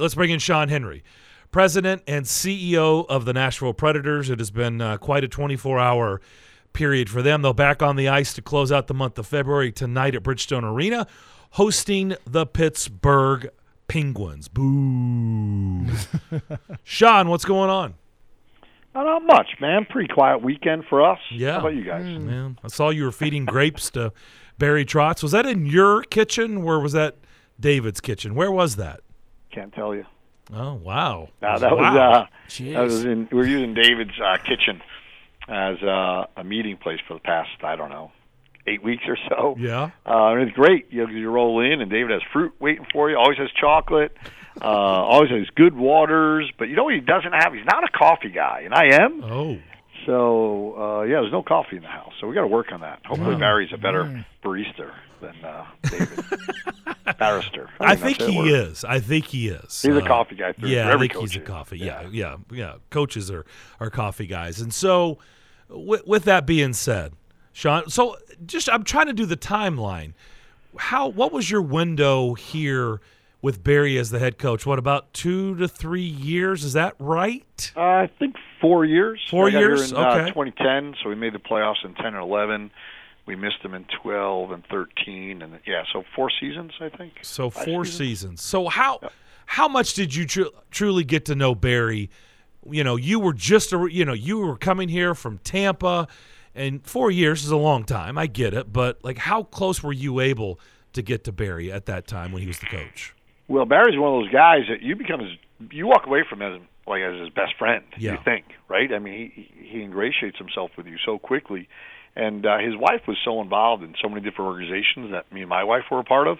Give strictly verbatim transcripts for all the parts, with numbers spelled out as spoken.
right, let's bring in Sean Henry, president and C E O of the Nashville Predators. It has been uh, quite a twenty-four hour period for them. They'll back on the ice to close out the month of February tonight at Bridgestone Arena, hosting the Pittsburgh Penguins. Boo. Sean, what's going on? Not, not much, man. Pretty quiet weekend for us. Yeah. How about you guys? Mm, man, I saw you were feeding grapes to Barry Trotz. Was that in your kitchen or was that David's kitchen? Where was that? Can't tell you. Oh, wow. No, that, wow. Was, uh, that was in, we were using David's uh, kitchen as uh, a meeting place for the past, I don't know, eight weeks or so. Yeah. Uh, and it's great. You, you roll in and David has fruit waiting for you, always has chocolate. Uh, always has good waters, but you know what he doesn't have? He's not a coffee guy, and I am. Oh. So, uh, yeah, there's no coffee in the house, so we got to work on that. Hopefully, wow. Barry's a better yeah. barista than uh, David. Barrister. I, I think he is. I think he is. He's uh, a coffee guy. Through yeah, I think he's a coffee. Yeah, yeah, yeah. yeah. Coaches are, are coffee guys. And so, w- with that being said, Sean, so just I'm trying to do the timeline. How? What was your window here with Barry as the head coach? What, about two to three years? Is that right? Uh, I think four years. Four I years? Got here in, okay. Uh, twenty ten, so we made the playoffs in ten and eleven. We missed them in twelve and thirteen. And yeah, so four seasons, I think. So Five four seasons. seasons. So how yeah. how much did you tr- truly get to know Barry? You know, you were just a, you know, you were coming here from Tampa, and four years is a long time. I get it, but like, how close were you able to get to Barry at that time when he was the coach? Well, Barry's one of those guys that you become his, you walk away from him like as his best friend. Yeah. You think, right? I mean, he he ingratiates himself with you so quickly, and uh, his wife was so involved in so many different organizations that me and my wife were a part of,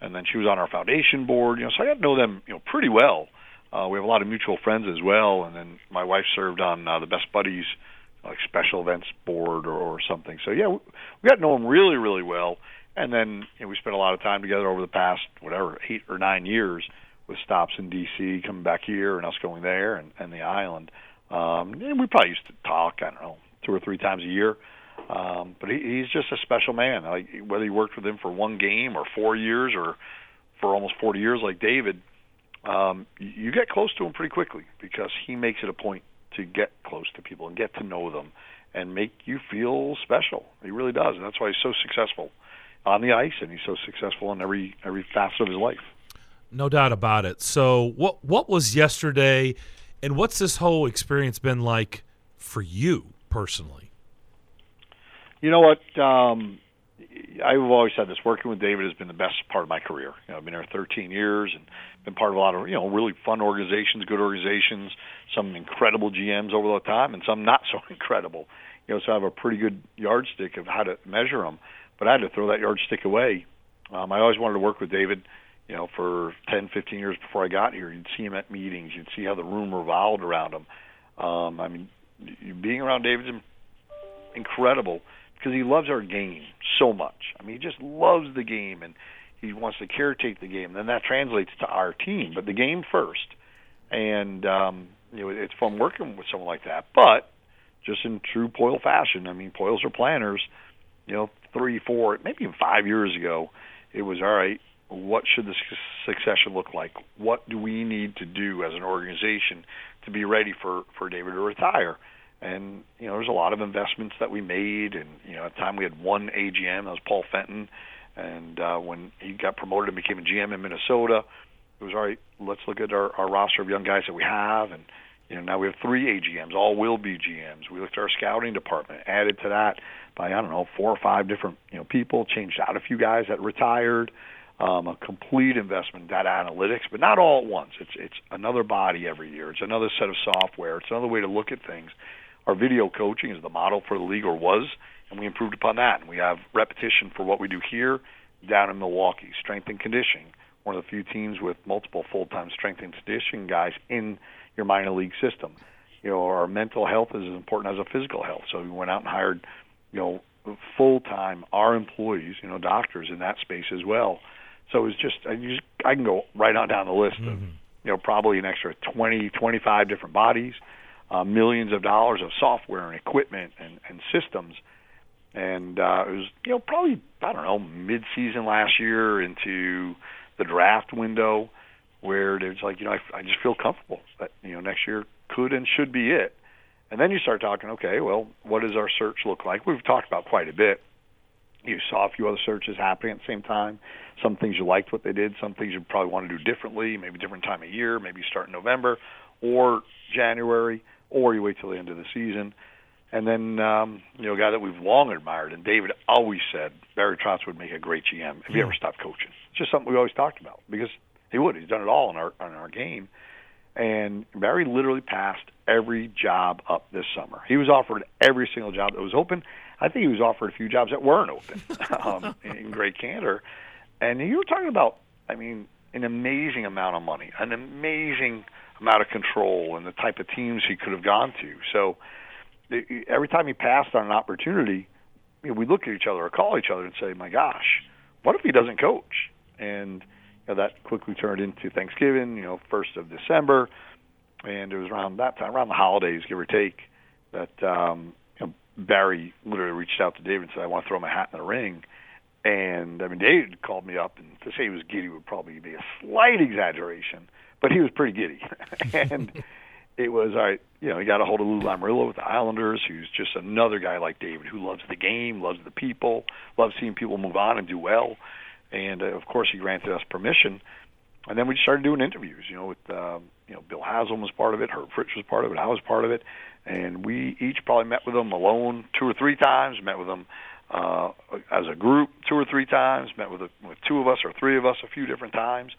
and then she was on our foundation board. You know, so I got to know them, you know, pretty well. Uh, we have a lot of mutual friends as well, and then my wife served on uh, the Best Buddies, like special events board or, or something. So yeah, we, we got to know him really, really well. And then you know, we spent a lot of time together over the past, whatever, eight or nine years with stops in D C, coming back here and us going there and, and the island. Um, and we probably used to talk, I don't know, two or three times a year. Um, but he, he's just a special man. Like, whether you worked with him for one game or four years or for almost forty years like David, um, you get close to him pretty quickly because he makes it a point to get close to people and get to know them and make you feel special. He really does, and that's why he's so successful on the ice, and he's so successful in every every facet of his life. No doubt about it. So what what was yesterday, and what's this whole experience been like for you personally? You know what? Um, I've always said this. Working with David has been the best part of my career. You know, I've been here thirteen years and been part of a lot of, you know, really fun organizations, good organizations, some incredible G Ms over the time, and some not so incredible. You know, so I have a pretty good yardstick of how to measure them. But I had to throw that yardstick away. Um, I always wanted to work with David, you know, for ten, fifteen years before I got here. You'd see him at meetings. You'd see how the room revolved around him. Um, I mean, being around David's incredible because he loves our game so much. I mean, he just loves the game, and he wants to caretake the game. Then that translates to our team, but the game first. And, um, you know, it's fun working with someone like that. But just in true Poile fashion, I mean, Poiles are planners, you know, three, four, maybe even five years ago, it was, all right, what should the succession look like? What do we need to do as an organization to be ready for, for David to retire? And, you know, there's a lot of investments that we made. And, you know, at the time we had one A G M, that was Paul Fenton. And uh, when he got promoted and became a G M in Minnesota, it was, all right, let's look at our, our roster of young guys that we have. And, you know, now we have three A G Ms, all will be G Ms. We looked at our scouting department, added to that by, I don't know, four or five different, you know, people, changed out a few guys that retired, um, a complete investment in data analytics, but not all at once. It's it's another body every year. It's another set of software. It's another way to look at things. Our video coaching is the model for the league, or was, and we improved upon that. And we have repetition for what we do here down in Milwaukee, strength and conditioning, one of the few teams with multiple full-time strength and conditioning guys in your minor league system. You know, our mental health is as important as a physical health. So we went out and hired, you know, full-time, our employees, you know, doctors in that space as well. So it's just, I, just, I can go right on down the list of, mm-hmm. you know, probably an extra twenty, twenty-five different bodies, uh, millions of dollars of software and equipment and, and systems. And uh, it was, you know, probably, I don't know, mid-season last year into the draft window, where it's like, you know, I, I just feel comfortable that, you know, next year could and should be it. And then you start talking, okay, well, what does our search look like? We've talked about quite a bit. You saw a few other searches happening at the same time. Some things you liked what they did. Some things you probably want to do differently, maybe different time of year, maybe start in November or January, or you wait till the end of the season. And then, um, you know, a guy that we've long admired, and David always said Barry Trotz would make a great G M if he ever stopped coaching. It's just something we always talked about because he would. He's done it all in our, in our game. And Barry literally passed every job up this summer. He was offered every single job that was open. I think he was offered a few jobs that weren't open um, in great candor. And you were talking about, I mean, an amazing amount of money, an amazing amount of control, and the type of teams he could have gone to. So it, every time he passed on an opportunity, you know, we look at each other or call each other and say, my gosh, what if he doesn't coach? And you know, that quickly turned into Thanksgiving, you know, first of December. And it was around that time, around the holidays, give or take, that um, you know, Barry literally reached out to David and said, I want to throw my hat in the ring. And, I mean, David called me up, and to say he was giddy would probably be a slight exaggeration, but he was pretty giddy. And it was, all right, you know, he got a hold of Lou Lamarillo with the Islanders, who's just another guy like David who loves the game, loves the people, loves seeing people move on and do well. And, uh, of course, he granted us permission. And then we started doing interviews, you know, with, um, you know, Bill Haslam was part of it, Herb Fritz was part of it, I was part of it. And we each probably met with them alone two or three times, met with them uh, as a group two or three times, met with, a, with two of us or three of us a few different times.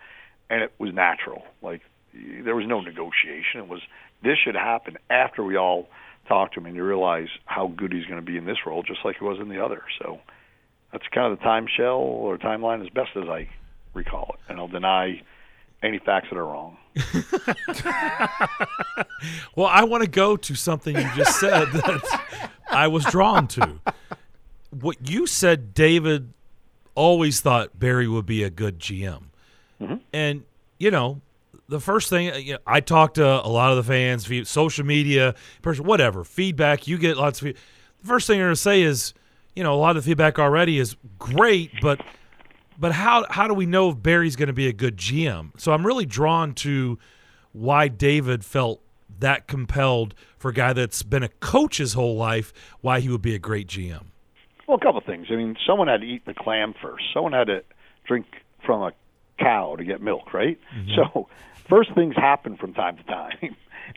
And it was natural. Like, there was no negotiation. It was, this should happen after we all talked to him and you realize how good he's going to be in this role, just like he was in the other. So that's kind of the time shell or timeline as best as I recall it. And I'll deny any facts that are wrong. Well, I want to go to something you just said that I was drawn to. What you said, David always thought Barry would be a good G M. Mm-hmm. And, you know, the first thing, you know, I talked to a lot of the fans, social media, whatever, feedback, you get lots of feedback. The first thing they're going to say is, you know, a lot of the feedback already is great, but but how how do we know if Barry's going to be a good G M? So I'm really drawn to why David felt that compelled for a guy that's been a coach his whole life, why he would be a great G M. Well, a couple things. I mean, someone had to eat the clam first. Someone had to drink from a cow to get milk, right? Mm-hmm. So first things happen from time to time,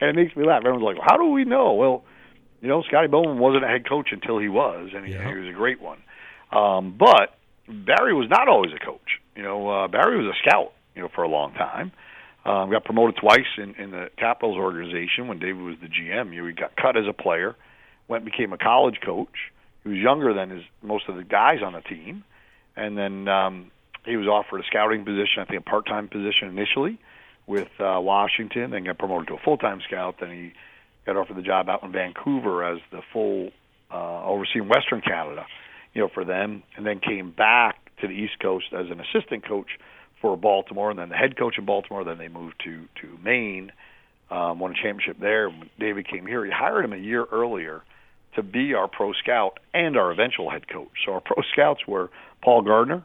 and it makes me laugh. Everyone's like, well, how do we know? Well, you know, Scotty Bowman wasn't a head coach until he was, and he, yeah. he was a great one. Um, but Barry was not always a coach. You know, uh, Barry was a scout, you know, for a long time. Um, got promoted twice in, in the Capitals organization when David was the G M. You know, he got cut as a player, went and became a college coach. He was younger than his, most of the guys on the team. And then um, he was offered a scouting position, I think a part-time position initially with uh, Washington, then got promoted to a full-time scout. Then he got offered the job out in Vancouver as the full uh, overseeing Western Canada, you know, for them, and then came back to the East Coast as an assistant coach for Baltimore, and then the head coach in Baltimore. Then they moved to to Maine, um, won a championship there. When David came here, he hired him a year earlier to be our pro scout and our eventual head coach. So our pro scouts were Paul Gardner,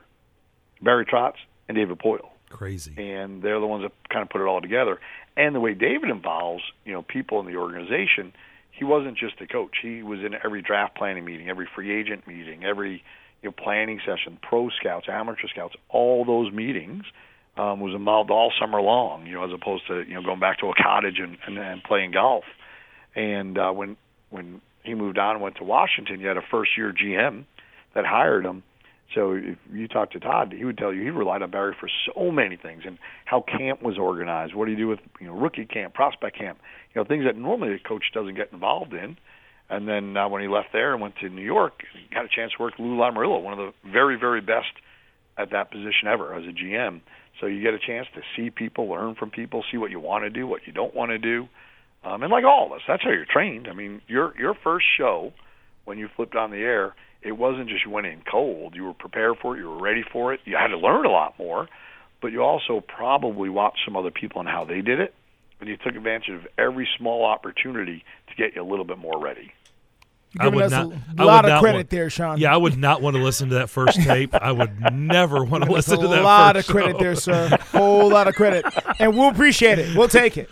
Barry Trotz, and David Poile. Crazy. And they're the ones that kind of put it all together. And the way David involves, you know, people in the organization, he wasn't just a coach. He was in every draft planning meeting, every free agent meeting, every, you know, planning session, pro scouts, amateur scouts, all those meetings, um, was involved all summer long, you know, as opposed to, you know, going back to a cottage and, and, and playing golf. And uh, when when he moved on and went to Washington, you had a first-year G M that hired him. So if you talk to Todd, he would tell you he relied on Barry for so many things, and how camp was organized. What do you do with, you know, rookie camp, prospect camp, you know, things that normally a coach doesn't get involved in. And then uh, when he left there and went to New York, he got a chance to work with Lou Lamarillo, one of the very, very best at that position ever as a G M. So you get a chance to see people, learn from people, see what you want to do, what you don't want to do. Um, and like all of us, that's how you're trained. I mean, your your first show when you flipped on the air, it wasn't just you went in cold. You were prepared for it. You were ready for it. You had to learn a lot more, but you also probably watched some other people and how they did it, and you took advantage of every small opportunity to get you a little bit more ready. I would us not, a lot of credit want, there, Sean. Yeah, I would not want to listen to that first tape. I would never want to listen to that first tape. A lot of credit show. there, sir. Whole lot of credit. And we'll appreciate it. We'll take it.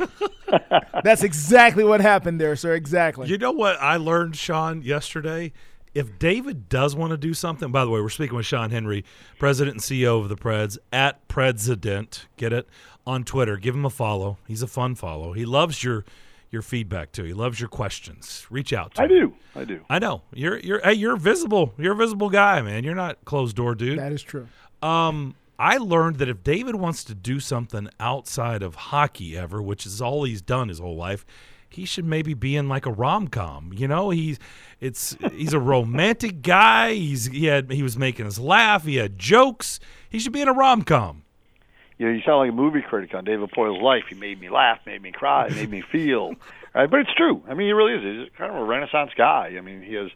That's exactly what happened there, sir. Exactly. You know what I learned, Sean, yesterday? If David does want to do something, by the way, we're speaking with Sean Henry, president and C E O of the Preds, at Predsident, get it, on Twitter. Give him a follow. He's a fun follow. He loves your – your feedback too. He loves your questions. Reach out to I him. do. I do. I know. You're you're hey, you're visible. You're a visible guy, man. You're not closed door dude. That is true. Um I learned that if David wants to do something outside of hockey ever, which is all he's done his whole life, he should maybe be in like a rom-com. You know, he's it's he's a romantic guy. He's he had he was making us laugh. He had jokes. He should be in a rom-com. You know, you sound like a movie critic on David Poile's life. He made me laugh, made me cry, made me feel. Right? But it's true. I mean, he really is. He's kind of a Renaissance guy. I mean, he has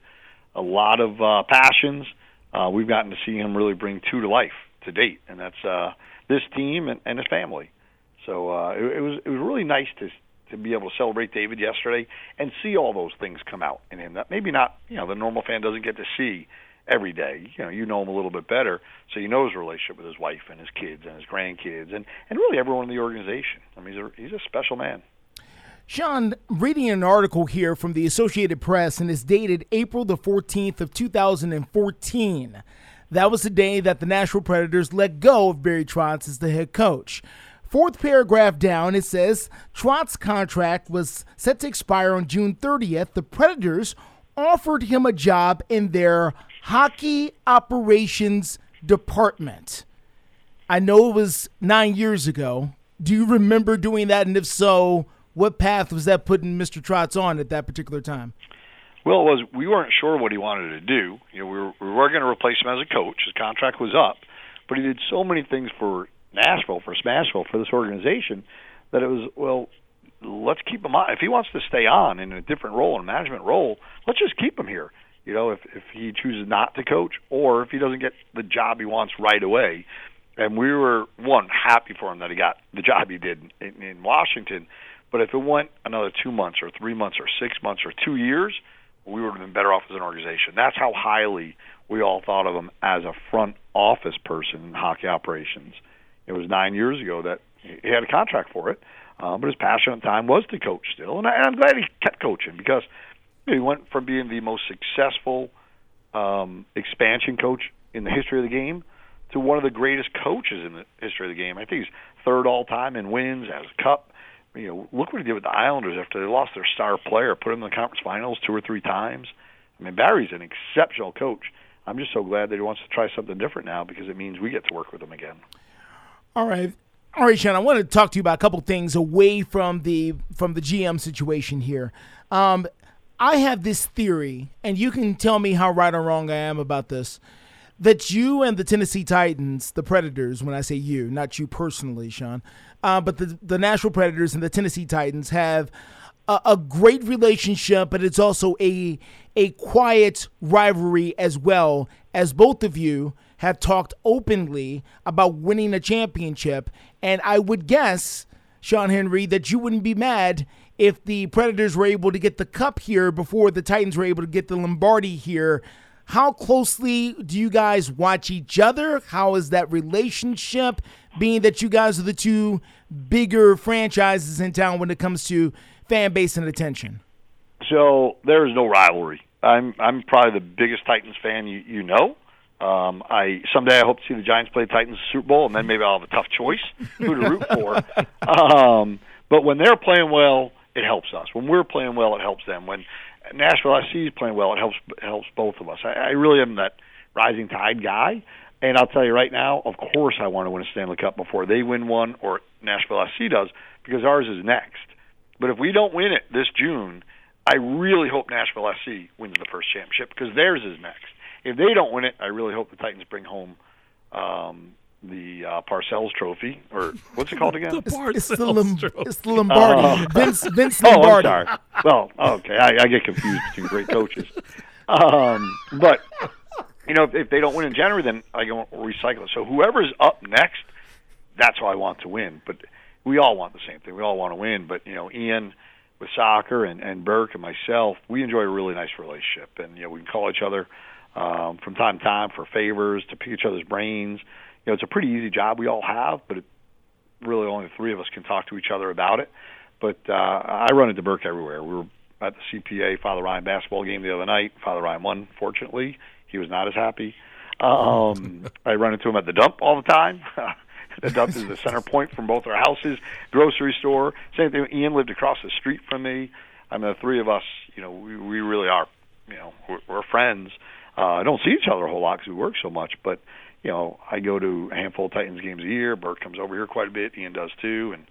a lot of uh, passions. Uh, we've gotten to see him really bring two to life to date, and that's uh, this team and, and his family. So uh, it, it was it was really nice to to be able to celebrate David yesterday and see all those things come out in him that maybe not you know the normal fan doesn't get to see every day. You know, you know him a little bit better, so you know his relationship with his wife and his kids and his grandkids and, and really everyone in the organization. I mean, he's a, he's a special man. Sean, reading an article here from the Associated Press, and it's dated April the fourteenth of two thousand fourteen. That was the day that the Nashville Predators let go of Barry Trotz as the head coach. Fourth paragraph down, it says, Trotz's contract was set to expire on June thirtieth. The Predators offered him a job in their hockey operations department. I know it was nine years ago. Do you remember doing that? And if so, what path was that putting Mister Trotz on at that particular time? Well, it was we weren't sure what he wanted to do. You know, we were, we were going to replace him as a coach. His contract was up, but he did so many things for Nashville, for Smashville, for this organization that it was well. Let's keep him on. If he wants to stay on in a different role, in a management role, let's just keep him here. You know, if, if he chooses not to coach or if he doesn't get the job he wants right away. And we were, one, happy for him that he got the job he did in, in Washington. But if it went another two months or three months or six months or two years, we would have been better off as an organization. That's how highly we all thought of him as a front office person in hockey operations. It was nine years ago that he had a contract for it. Uh, but his passion at the time was to coach still. And, I, and I'm glad he kept coaching because you know, he went from being the most successful um, expansion coach in the history of the game to one of the greatest coaches in the history of the game. I think he's third all-time in wins, has a cup. You know, look what he did with the Islanders after they lost their star player, put him in the conference finals two or three times. I mean, Barry's an exceptional coach. I'm just so glad that he wants to try something different now because it means we get to work with him again. All right. All right, Sean, I want to talk to you about a couple things away from the from the G M situation here. Um, I have this theory, and you can tell me how right or wrong I am about this, that you and the Tennessee Titans, the Predators, when I say you, not you personally, Sean, uh, but the, the Nashville Predators and the Tennessee Titans have a, a great relationship, but it's also a a quiet rivalry as well, as both of you have talked openly about winning a championship. And I would guess, Sean Henry, that you wouldn't be mad if the Predators were able to get the cup here before the Titans were able to get the Lombardi here. How closely do you guys watch each other? How is that relationship, being that you guys are the two bigger franchises in town when it comes to fan base and attention? So there is no rivalry. I'm I'm probably the biggest Titans fan you, you know. Um, I someday I hope to see the Giants play the Titans Super Bowl, and then maybe I'll have a tough choice who to root for. Um, but when they're playing well, it helps us. When we're playing well, it helps them. When Nashville S C is playing well, it helps it helps both of us. I, I really am that rising tide guy, and I'll tell you right now, of course I want to win a Stanley Cup before they win one or Nashville S C does, because ours is next. But if we don't win it this June, I really hope Nashville S C wins the first championship because theirs is next. If they don't win it, I really hope the Titans bring home um, the uh, Parcells Trophy, or what's it called again? the Parcells it's the Lim- Trophy. It's the Lombardi. Uh, Vince, Vince Lombardi. Oh, I'm sorry. Well, okay, I, I get confused between great coaches. Um, but, you know, if, if they don't win in January, then I won't recycle it. So whoever's up next, that's who I want to win. But we all want the same thing. We all want to win. But, you know, Ian with soccer and, and Burke and myself, we enjoy a really nice relationship. And, you know, we can call each other um, from time to time for favors, to pick each other's brains. You know, it's a pretty easy job we all have, but it, really only the three of us can talk to each other about it. But uh, I run into Burke everywhere. We were at the C P A Father Ryan basketball game the other night. Father Ryan won, fortunately. He was not as happy. Um, I run into him at the dump all the time. The dump is the center point from both our houses, grocery store. Same thing. Ian lived across the street from me. I mean, the three of us, you know, we, we really are, you know, we're, we're friends. I uh, don't see each other a whole lot because we work so much. But, you know, I go to a handful of Titans games a year. Bert comes over here quite a bit. Ian does too. And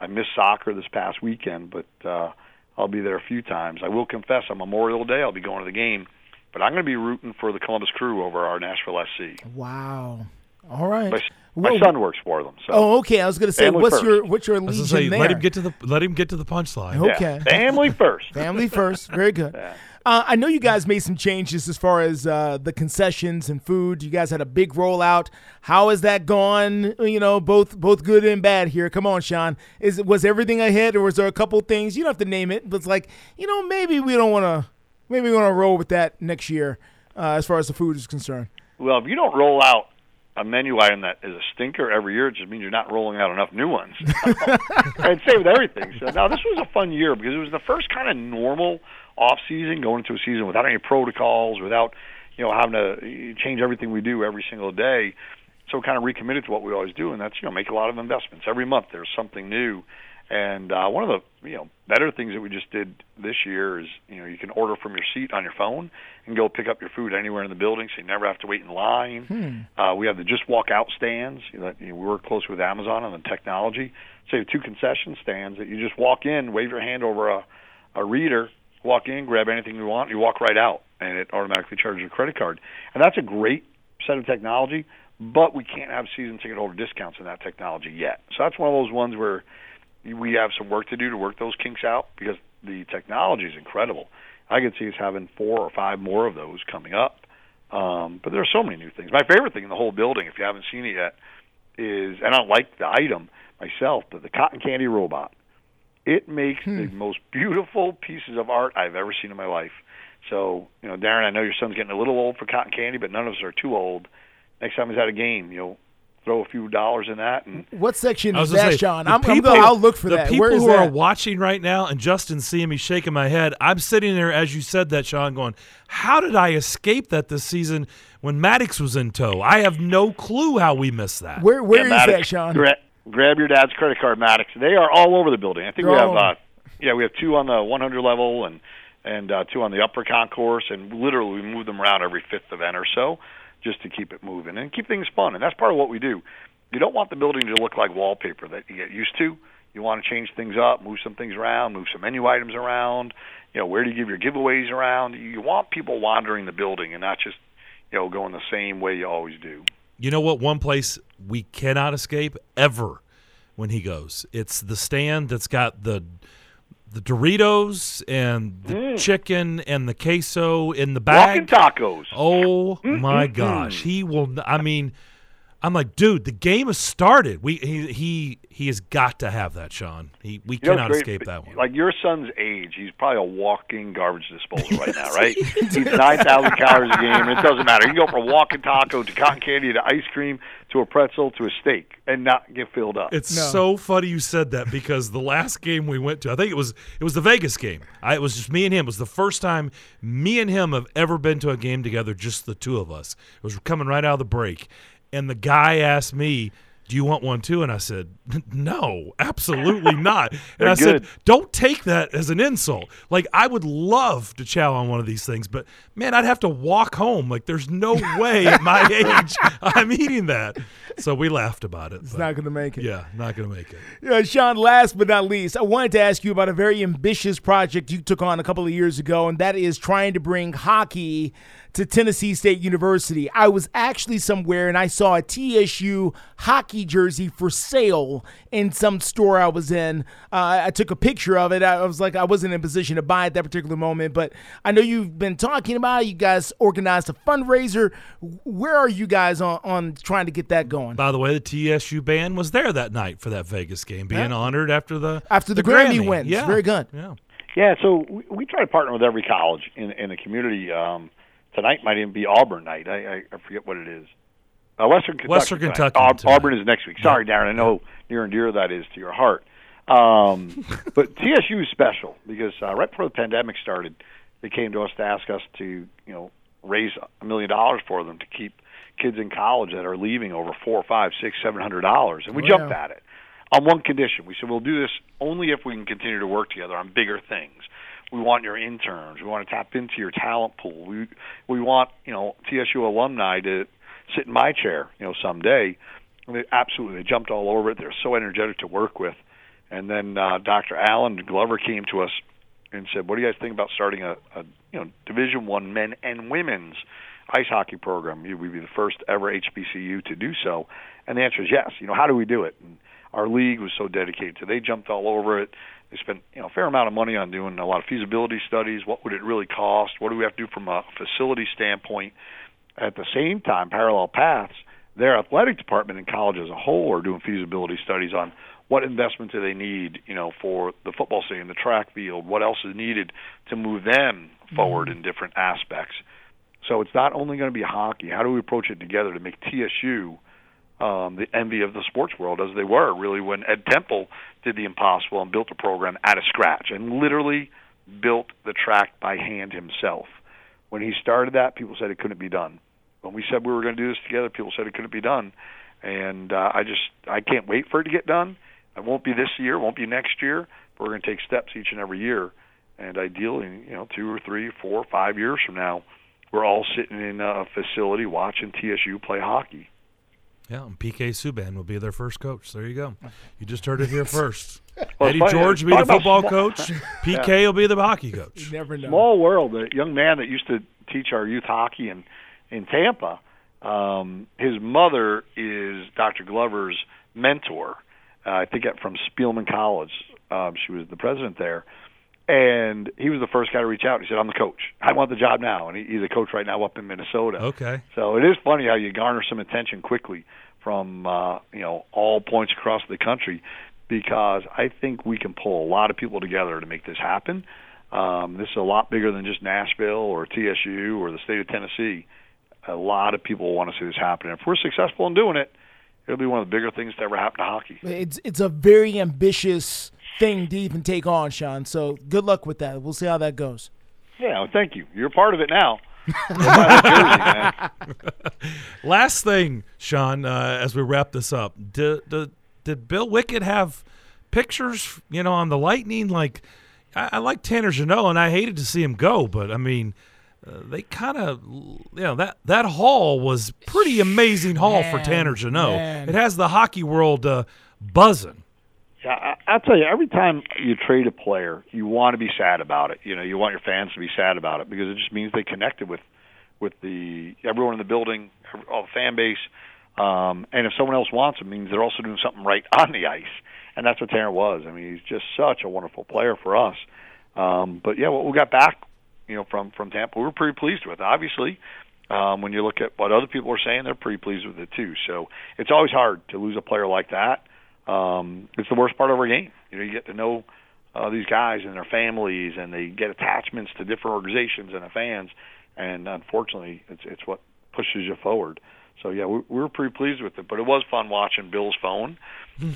I missed soccer this past weekend, but uh, I'll be there a few times. I will confess on Memorial Day I'll be going to the game. But I'm going to be rooting for the Columbus Crew over our Nashville S C. Wow. All right. My, my well, son works for them. So. Oh, okay. I was going to say, what's first. your what's your allegiance there? Let him get to the let him get to the punchline. Okay. Yeah. Family first. Family first. Very good. Yeah. Uh, I know you guys made some changes as far as uh, the concessions and food. You guys had a big rollout. How has that gone? You know, both both good and bad here. Come on, Sean. Is it was everything a hit, or was there a couple things? You don't have to name it, but it's like, you know, maybe we don't want to maybe we want to roll with that next year uh, as far as the food is concerned. Well, if you don't roll out a menu item that is a stinker every year, it just means you're not rolling out enough new ones. I'd say with everything. So now this was a fun year because it was the first kind of normal off-season, going into a season without any protocols, without, you know, having to change everything we do every single day. So we kind of recommitted to what we always do, and that's, you know, make a lot of investments. Every month there's something new. And uh, one of the, you know, better things that we just did this year is, you know, you can order from your seat on your phone and go pick up your food anywhere in the building, so you never have to wait in line. Hmm. Uh, we have the just walk out stands. You know, we work close with Amazon on the technology. So you have two concession stands that you just walk in, wave your hand over a, a reader, walk in, grab anything you want, and you walk right out, and it automatically charges your credit card. And that's a great set of technology, but we can't have season ticket holder discounts in that technology yet. So that's one of those ones where we have some work to do to work those kinks out because the technology is incredible. I could see us having four or five more of those coming up. Um, but there are so many new things. My favorite thing in the whole building, if you haven't seen it yet, is, and I don't like the item myself, but the cotton candy robot. It makes hmm. the most beautiful pieces of art I've ever seen in my life. So, you know, Darren, I know your son's getting a little old for cotton candy, but none of us are too old. Next time he's at a game, you know, throw a few dollars in that. And what section is that, say, Sean? I'm, people, I'm gonna, I'll look for the that. The people Where is who that? are watching right now, and Justin seeing me shaking my head, I'm sitting there as you said that, Sean, going, how did I escape that this season when Maddox was in tow? I have no clue how we missed that. Where Where yeah, is Maddox, that, Sean? Grab, grab your dad's credit card, Maddox. They are all over the building. I think They're we have uh, yeah, we have two on the one hundred level and, and uh, two on the upper concourse, and literally we move them around every fifth event or so, just to keep it moving and keep things fun. And that's part of what we do. You don't want the building to look like wallpaper that you get used to. You want to change things up, move some things around, move some menu items around. You know, where do you give your giveaways around? You want people wandering the building and not just, you know, going the same way you always do. You know what? One place we cannot escape ever when he goes, it's the stand that's got the the Doritos and the mm. chicken and the queso in the bag. Walking tacos. Oh, mm-hmm. my gosh. He will – I mean, I'm like, dude, the game has started. We He he, he has got to have that, Sean. He We you cannot know, escape that one. Like your son's age, he's probably a walking garbage disposal right now, right? He's nine thousand calories a game, and it doesn't matter. You can go from walking taco to cotton candy to ice cream to a pretzel to a steak and not get filled up. It's no. so funny you said that because the last game we went to, I think it was it was the Vegas game. I, it was just me and him. It was the first time me and him have ever been to a game together, just the two of us. It was coming right out of the break. And the guy asked me, do you want one too? And I said, no, absolutely not. And I good. said, don't take that as an insult. Like, I would love to chow on one of these things, but, man, I'd have to walk home. Like, there's no way at my age I'm eating that. So we laughed about it. It's but, not going to make it. Yeah, not going to make it. Yeah, Sean, last but not least, I wanted to ask you about a very ambitious project you took on a couple of years ago, and that is trying to bring hockey to Tennessee State University. I was actually somewhere, and I saw a T S U hockey jersey for sale in some store I was in. Uh, I took a picture of it. I, I was like, I wasn't in a position to buy at that particular moment, but I know you've been talking about it. You guys organized a fundraiser. Where are you guys on, on trying to get that going? By the way, the T S U band was there that night for that Vegas game, being yeah. honored after the after the, the Grammy, Grammy wins. Yeah. Very good. Yeah. Yeah, so we, we try to partner with every college in, in the community. Um, tonight might even be Auburn night. I, I forget what it is. Uh, Western Kentucky. Western Kentucky. Kentucky Aub- Auburn is next week. Sorry, Darren. I know near and dear that is to your heart. Um, but T S U is special because uh, right before the pandemic started, they came to us to ask us to, you know, raise a million dollars for them to keep kids in college that are leaving over four, five, six, seven hundred dollars, and we oh, jumped yeah. at it on one condition. We said we'll do this only if we can continue to work together on bigger things. We want your interns. We want to tap into your talent pool. We we want you know T S U alumni to sit in my chair, you know, someday. And they absolutely they jumped all over it. They're so energetic to work with. And then uh, Doctor Alan Glover came to us and said, "What do you guys think about starting a, a you know Division One men and women's ice hockey program? We'd be the first ever H B C U to do so." And the answer is yes. You know, how do we do it? And our league was so dedicated to. They jumped all over it. They spent you know a fair amount of money on doing a lot of feasibility studies. What would it really cost? What do we have to do from a facility standpoint? At the same time, Parallel Paths, their athletic department in college as a whole, are doing feasibility studies on what investment do they need, you know, for the football stadium, the track field, what else is needed to move them forward in different aspects. So it's not only going to be hockey. How do we approach it together to make T S U um, the envy of the sports world, as they were really when Ed Temple did the impossible and built a program out of scratch and literally built the track by hand himself. When he started that, people said it couldn't be done. When we said we were going to do this together, people said it couldn't be done. And uh, I just I can't wait for it to get done. It won't be this year, it won't be next year, but we're going to take steps each and every year. And ideally, you know, two or three, four, five years from now, we're all sitting in a facility watching T S U play hockey. Yeah, and P K. Subban will be their first coach. There you go. You just heard it here first. Well, Eddie funny, George will be the football small, coach. P K yeah. will be the hockey coach. You never know. Small world. A young man that used to teach our youth hockey in, in Tampa, um, his mother is Doctor Glover's mentor. Uh, I think from Spelman College. Um, she was the president there. And he was the first guy to reach out. He said, I'm the coach. I want the job now. And he, he's a coach right now up in Minnesota. Okay. So it is funny how you garner some attention quickly from uh, you know all points across the country, because I think we can pull a lot of people together to make this happen. Um, this is a lot bigger than just Nashville or T S U or the state of Tennessee. A lot of people want to see this happen. And if we're successful in doing it, it'll be one of the bigger things that ever happened to hockey. It's it's a very ambitious thing to even take on, Sean. So good luck with that. We'll see how that goes. Yeah, well, thank you. You're part of it now. Jersey, last thing, Sean, uh, as we wrap this up, did, did, did Bill Wickett have pictures, you know, on the Lightning? Like, I, I like Tanner Genot, and I hated to see him go, but, I mean – Uh, they kind of, you know, that, that haul was pretty amazing haul man, for Tanner Genot. Man. It has the hockey world uh, buzzing. Yeah, I, I'll tell you, every time you trade a player, you want to be sad about it. You know, you want your fans to be sad about it because it just means they connected with, with the everyone in the building, all the fan base. Um, and if someone else wants them, it means they're also doing something right on the ice. And that's what Tanner was. I mean, he's just such a wonderful player for us. Um, but, yeah, what we got back, you know, from, from Tampa, we were pretty pleased with it. Obviously, um, when you look at what other people are saying, they're pretty pleased with it too. So it's always hard to lose a player like that. Um, it's the worst part of our game. You know, you get to know uh, these guys and their families, and they get attachments to different organizations and the fans. And unfortunately, it's it's what pushes you forward. So yeah, we, we were pretty pleased with it. But it was fun watching Bill's phone,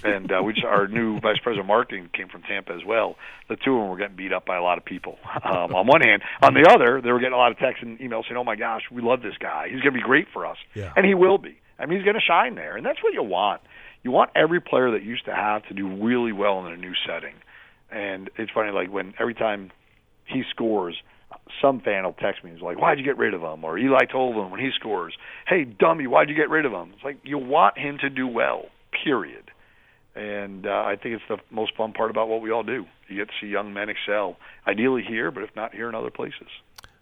and uh, we just, our new vice president of marketing came from Tampa as well. The two of them were getting beat up by a lot of people. Um, on one hand, on the other, they were getting a lot of texts and emails saying, "Oh my gosh, we love this guy. He's going to be great for us, yeah. and he will be. I mean, he's going to shine there." And that's what you want. You want every player that you used to have to do really well in a new setting. And it's funny, like when every time he scores, some fan will text me and is like, "Why'd you get rid of him?" Or Eli told him when he scores, "Hey, dummy, why'd you get rid of him?" It's like you want him to do well, period. And uh, I think it's the most fun part about what we all do. You get to see young men excel, ideally here, but if not here, in other places.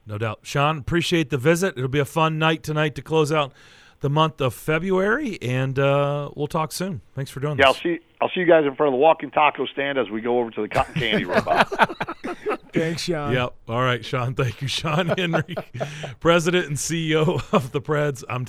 No doubt. Sean, appreciate the visit. It'll be a fun night tonight to close out the month of February, and uh, we'll talk soon. Thanks for doing yeah, this. Yeah, I'll see, I'll see you guys in front of the walking taco stand as we go over to the cotton candy robot. Thanks, Sean. Yep. All right, Sean. Thank you, Sean Henry, president and C E O of the Preds. I'm